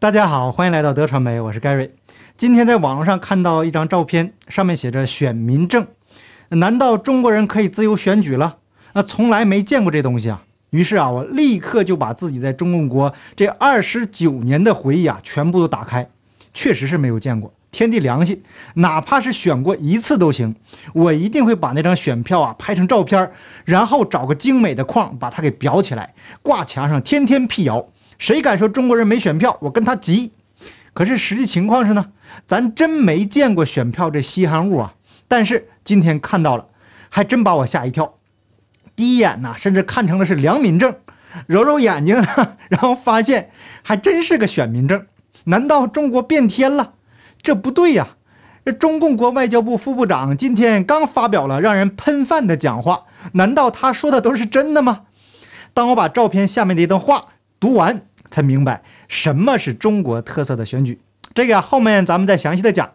大家好，欢迎来到德传媒，我是 Gary。 今天在网络上看到一张照片，上面写着选民证。难道中国人可以自由选举了？从来没见过这东西啊。于是我立刻就把自己在中共国这29年的回忆全部都打开，确实是没有见过，天地良心，哪怕是选过一次都行。我一定会把那张选票拍成照片，然后找个精美的框把它给裱起来，挂墙上，天天辟谣。谁敢说中国人没选票，我跟他急。可是实际情况是呢，咱真没见过选票这稀罕物。但是今天看到了，还真把我吓一跳。第一眼甚至看成的是良民证，揉揉眼睛然后发现还真是个选民证。难道中国变天了？这不对呀。这中共国外交部副部长今天刚发表了让人喷饭的讲话，难道他说的都是真的吗？当我把照片下面的一段话读完，才明白什么是中国特色的选举。这个后面咱们再详细的讲。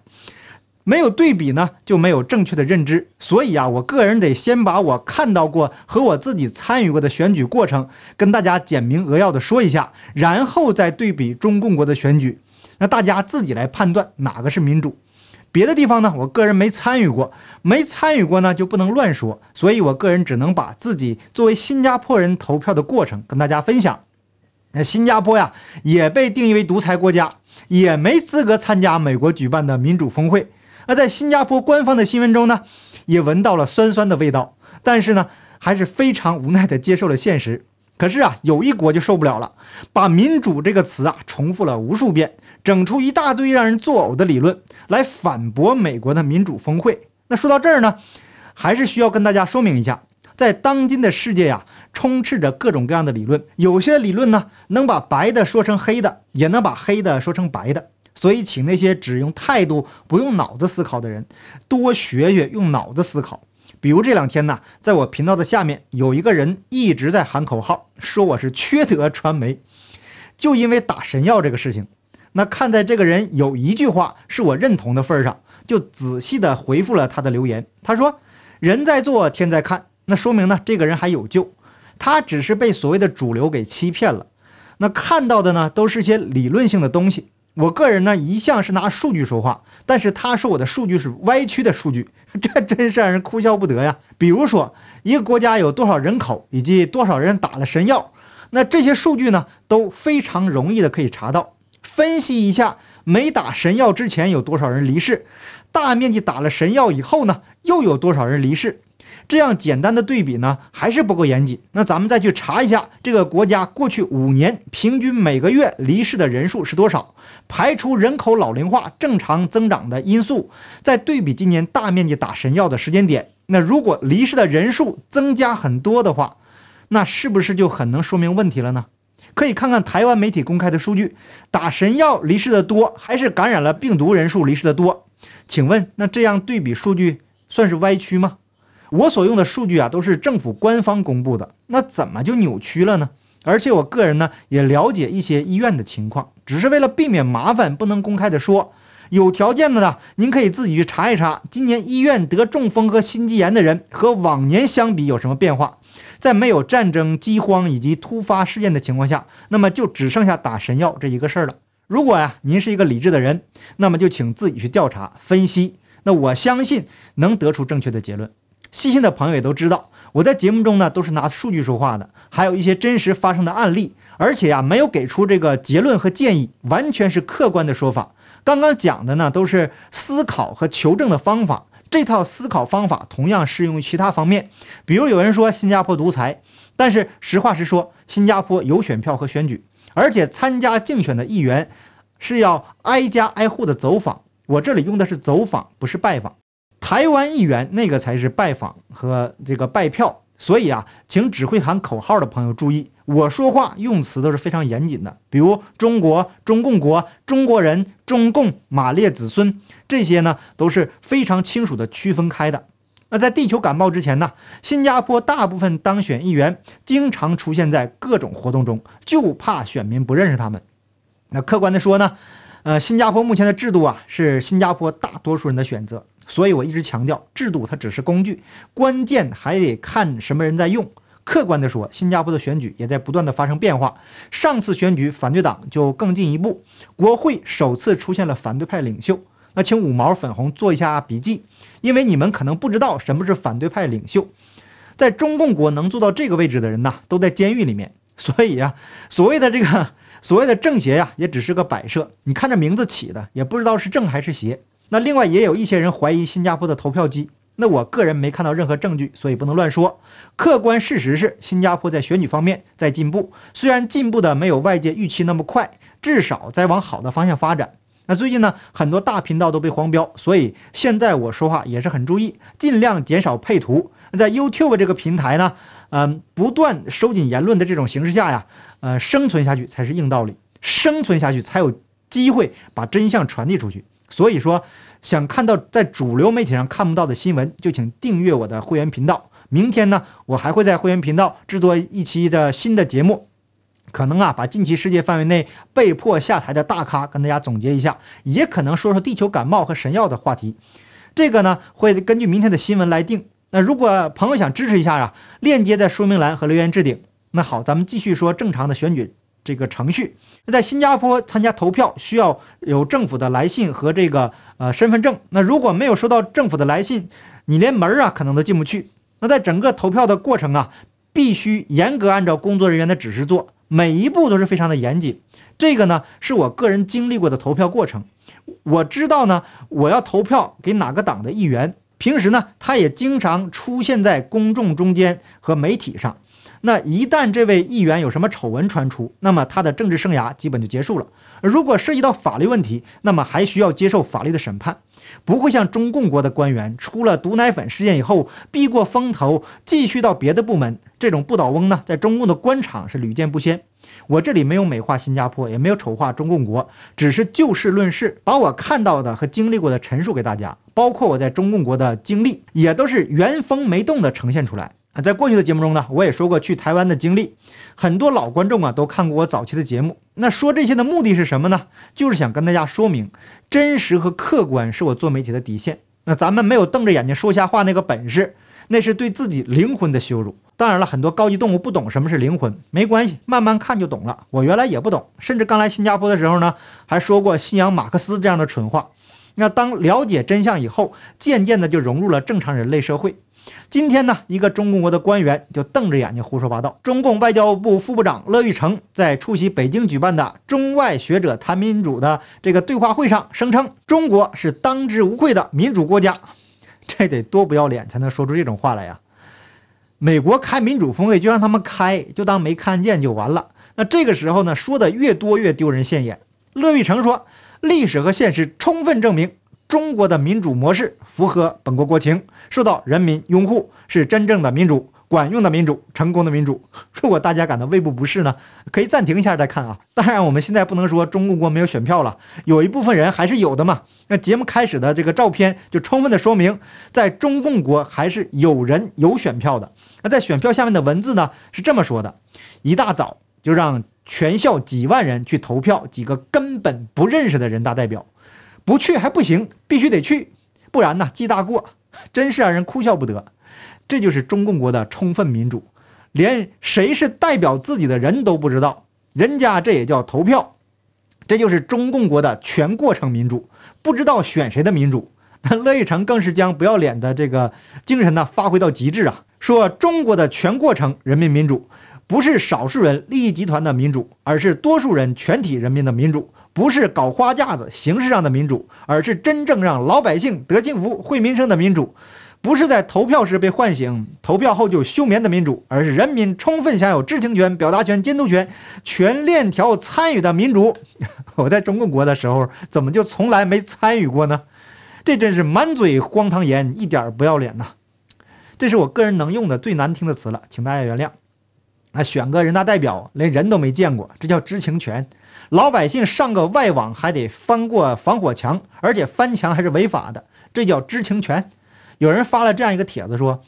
没有对比呢，就没有正确的认知。所以我个人得先把我看到过和我自己参与过的选举过程跟大家简明扼要的说一下，然后再对比中共国的选举，那大家自己来判断哪个是民主。别的地方呢，我个人没参与过，呢就不能乱说，所以我个人只能把自己作为新加坡人投票的过程跟大家分享。新加坡也被定义为独裁国家，也没资格参加美国举办的民主峰会。在新加坡官方的新闻中呢，也闻到了酸酸的味道，但是呢，还是非常无奈地接受了现实。可是有一国就受不了了，把民主这个词重复了无数遍，整出一大堆让人作呕的理论来反驳美国的民主峰会。那说到这儿呢，还是需要跟大家说明一下。在当今的世界充斥着各种各样的理论，有些理论呢能把白的说成黑的，也能把黑的说成白的。所以请那些只用态度不用脑子思考的人多学学用脑子思考。比如这两天呢，在我频道的下面有一个人一直在喊口号，说我是缺德传媒，就因为打神药这个事情。那看在这个人有一句话是我认同的份上，就仔细的回复了他的留言。他说人在做天在看，那说明呢这个人还有救，他只是被所谓的主流给欺骗了。那看到的呢都是些理论性的东西。我个人呢一向是拿数据说话，但是他说我的数据是歪曲的数据，这真是让人哭笑不得呀。比如说一个国家有多少人口以及多少人打了神药，那这些数据呢都非常容易的可以查到。分析一下没打神药之前有多少人离世，大面积打了神药以后呢又有多少人离世，这样简单的对比呢还是不够严谨。那咱们再去查一下这个国家过去5年平均每个月离世的人数是多少，排除人口老龄化正常增长的因素，再对比今年大面积打神药的时间点，那如果离世的人数增加很多的话，那是不是就很能说明问题了呢？可以看看台湾媒体公开的数据，打神药离世的多还是感染了病毒人数离世的多？请问那这样对比数据算是歪曲吗？我所用的数据都是政府官方公布的，那怎么就扭曲了呢？而且我个人呢也了解一些医院的情况，只是为了避免麻烦不能公开的说。有条件的呢，您可以自己去查一查今年医院得中风和心肌炎的人和往年相比有什么变化。在没有战争、饥荒以及突发事件的情况下，那么就只剩下打神药这一个事儿了。如果您是一个理智的人，那么就请自己去调查分析，那我相信能得出正确的结论。细心的朋友也都知道，我在节目中呢都是拿数据说话的，还有一些真实发生的案例，而且没有给出这个结论和建议，完全是客观的说法。刚刚讲的呢都是思考和求证的方法，这套思考方法同样适用于其他方面。比如有人说新加坡独裁，但是实话实说，新加坡有选票和选举，而且参加竞选的议员是要挨家挨户的走访，我这里用的是走访不是拜访。台湾议员那个才是拜访和这个拜票。所以请只会喊口号的朋友注意，我说话用词都是非常严谨的，比如中国、中共国、中国人、中共、马列子孙，这些呢都是非常清楚的区分开的。那在地球感冒之前呢，新加坡大部分当选议员经常出现在各种活动中，就怕选民不认识他们。那客观的说呢，新加坡目前的制度是新加坡大多数人的选择。所以我一直强调，制度它只是工具，关键还得看什么人在用。客观地说，新加坡的选举也在不断地发生变化。上次选举，反对党就更进一步，国会首次出现了反对派领袖。那请五毛粉红做一下笔记，因为你们可能不知道什么是反对派领袖。在中共国能做到这个位置的人呐，都在监狱里面。所以啊，所谓的政协呀，也只是个摆设。你看这名字起的，也不知道是正还是邪。那另外也有一些人怀疑新加坡的投票机。那我个人没看到任何证据，所以不能乱说。客观事实是，新加坡在选举方面在进步，虽然进步的没有外界预期那么快，至少在往好的方向发展。那最近呢，很多大频道都被黄标，所以现在我说话也是很注意，尽量减少配图。在 YouTube 这个平台呢，不断收紧言论的这种形式下呀，生存下去才是硬道理，生存下去才有机会把真相传递出去。所以说，想看到在主流媒体上看不到的新闻，就请订阅我的会员频道。明天呢，我还会在会员频道制作一期的新的节目，可能啊，把近期世界范围内被迫下台的大咖跟大家总结一下，也可能说说地球感冒和神药的话题。这个呢，会根据明天的新闻来定。那如果朋友想支持一下啊，链接在说明栏和留言置顶。那好，咱们继续说正常的选举这个程序。在新加坡参加投票需要有政府的来信和这个身份证，那如果没有收到政府的来信，你连门啊可能都进不去。那在整个投票的过程啊，必须严格按照工作人员的指示做，每一步都是非常的严谨。这个呢，是我个人经历过的投票过程。我知道呢，我要投票给哪个党的议员，平时呢他也经常出现在公众中间和媒体上。那一旦这位议员有什么丑闻传出，那么他的政治生涯基本就结束了。如果涉及到法律问题，那么还需要接受法律的审判，不会像中共国的官员出了毒奶粉事件以后避过风头继续到别的部门。这种不倒翁呢，在中共的官场是屡见不鲜。我这里没有美化新加坡，也没有丑化中共国，只是就事论事，把我看到的和经历过的陈述给大家，包括我在中共国的经历，也都是原封没动的呈现出来。在过去的节目中呢，我也说过去台湾的经历，很多老观众啊都看过我早期的节目。那说这些的目的是什么呢？就是想跟大家说明，真实和客观是我做媒体的底线。那咱们没有瞪着眼睛说瞎话那个本事，那是对自己灵魂的羞辱。当然了，很多高级动物不懂什么是灵魂，没关系，慢慢看就懂了。我原来也不懂，甚至刚来新加坡的时候呢，还说过信仰马克思这样的蠢话。那当了解真相以后，渐渐的就融入了正常人类社会。今天呢，一个中共国的官员就瞪着眼睛胡说八道。中共外交部副部长乐玉成在出席北京举办的中外学者谈民主的这个对话会上声称，中国是当之无愧的民主国家。这得多不要脸才能说出这种话来呀！美国开民主峰会就让他们开，就当没看见就完了。那这个时候呢，说的越多越丢人现眼。乐玉成说，历史和现实充分证明中国的民主模式符合本国国情，受到人民拥护，是真正的民主、管用的民主、成功的民主。如果大家感到胃部不适呢，可以暂停一下再看啊。当然我们现在不能说中共国没有选票了，有一部分人还是有的嘛。那节目开始的这个照片就充分的说明，在中共国还是有人有选票的。那在选票下面的文字呢是这么说的，一大早就让全校几万人去投票几个根本不认识的人大代表，不去还不行，必须得去，不然呢记大过。真是让人哭笑不得。这就是中共国的充分民主，连谁是代表自己的人都不知道，人家这也叫投票。这就是中共国的全过程民主，不知道选谁的民主。那乐玉成更是将不要脸的这个精神呢发挥到极致啊，说中国的全过程人民民主不是少数人利益集团的民主，而是多数人全体人民的民主，不是搞花架子形式上的民主，而是真正让老百姓得幸福惠民生的民主，不是在投票时被唤醒，投票后就休眠的民主，而是人民充分享有知情权、表达权、监督权、全链条参与的民主。我在中共国的时候怎么就从来没参与过呢？这真是满嘴荒唐言，一点不要脸呐！这是我个人能用的最难听的词了，请大家原谅。选个人大代表连人都没见过，这叫知情权。老百姓上个外网还得翻过防火墙，而且翻墙还是违法的，这叫知情权。有人发了这样一个帖子说，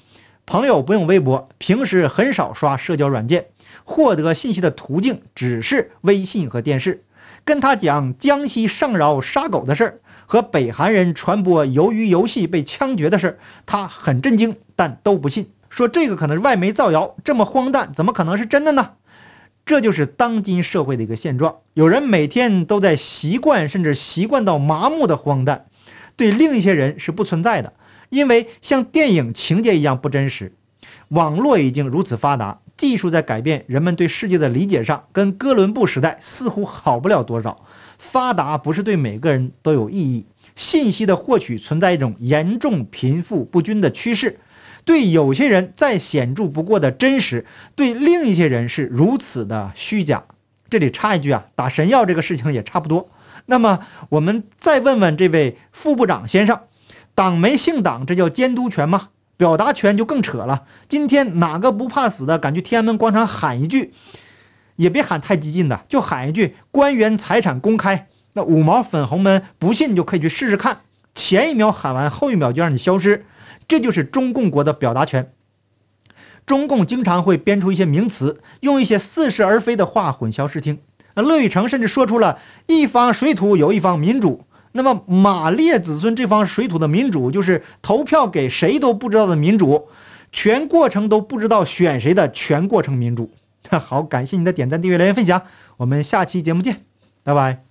朋友不用微博，平时很少刷社交软件，获得信息的途径只是微信和电视，跟他讲江西上饶杀狗的事儿和北韩人传播鱿鱼游戏被枪决的事儿，他很震惊但都不信，说这个可能是外媒造谣，这么荒诞，怎么可能是真的呢？这就是当今社会的一个现状，有人每天都在习惯，甚至习惯到麻木的荒诞，对另一些人是不存在的，因为像电影情节一样不真实。网络已经如此发达，技术在改变人们对世界的理解上，跟哥伦布时代似乎好不了多少。发达不是对每个人都有意义，信息的获取存在一种严重贫富不均的趋势，对有些人再显著不过的真实，对另一些人是如此的虚假。这里插一句啊，打神药这个事情也差不多。那么我们再问问这位副部长先生，党媒姓党，这叫监督权吗？表达权就更扯了。今天哪个不怕死的敢去天安门广场喊一句，也别喊太激进的，就喊一句官员财产公开，那五毛粉红们不信你就可以去试试看，前一秒喊完，后一秒就让你消失。这就是中共国的表达权。中共经常会编出一些名词，用一些似是而非的话混淆视听。乐玉成甚至说出了一方水土有一方民主，那么马列子孙这方水土的民主，就是投票给谁都不知道的民主，全过程都不知道选谁的全过程民主。好，感谢您的点赞、订阅、留言、分享，我们下期节目见，拜拜。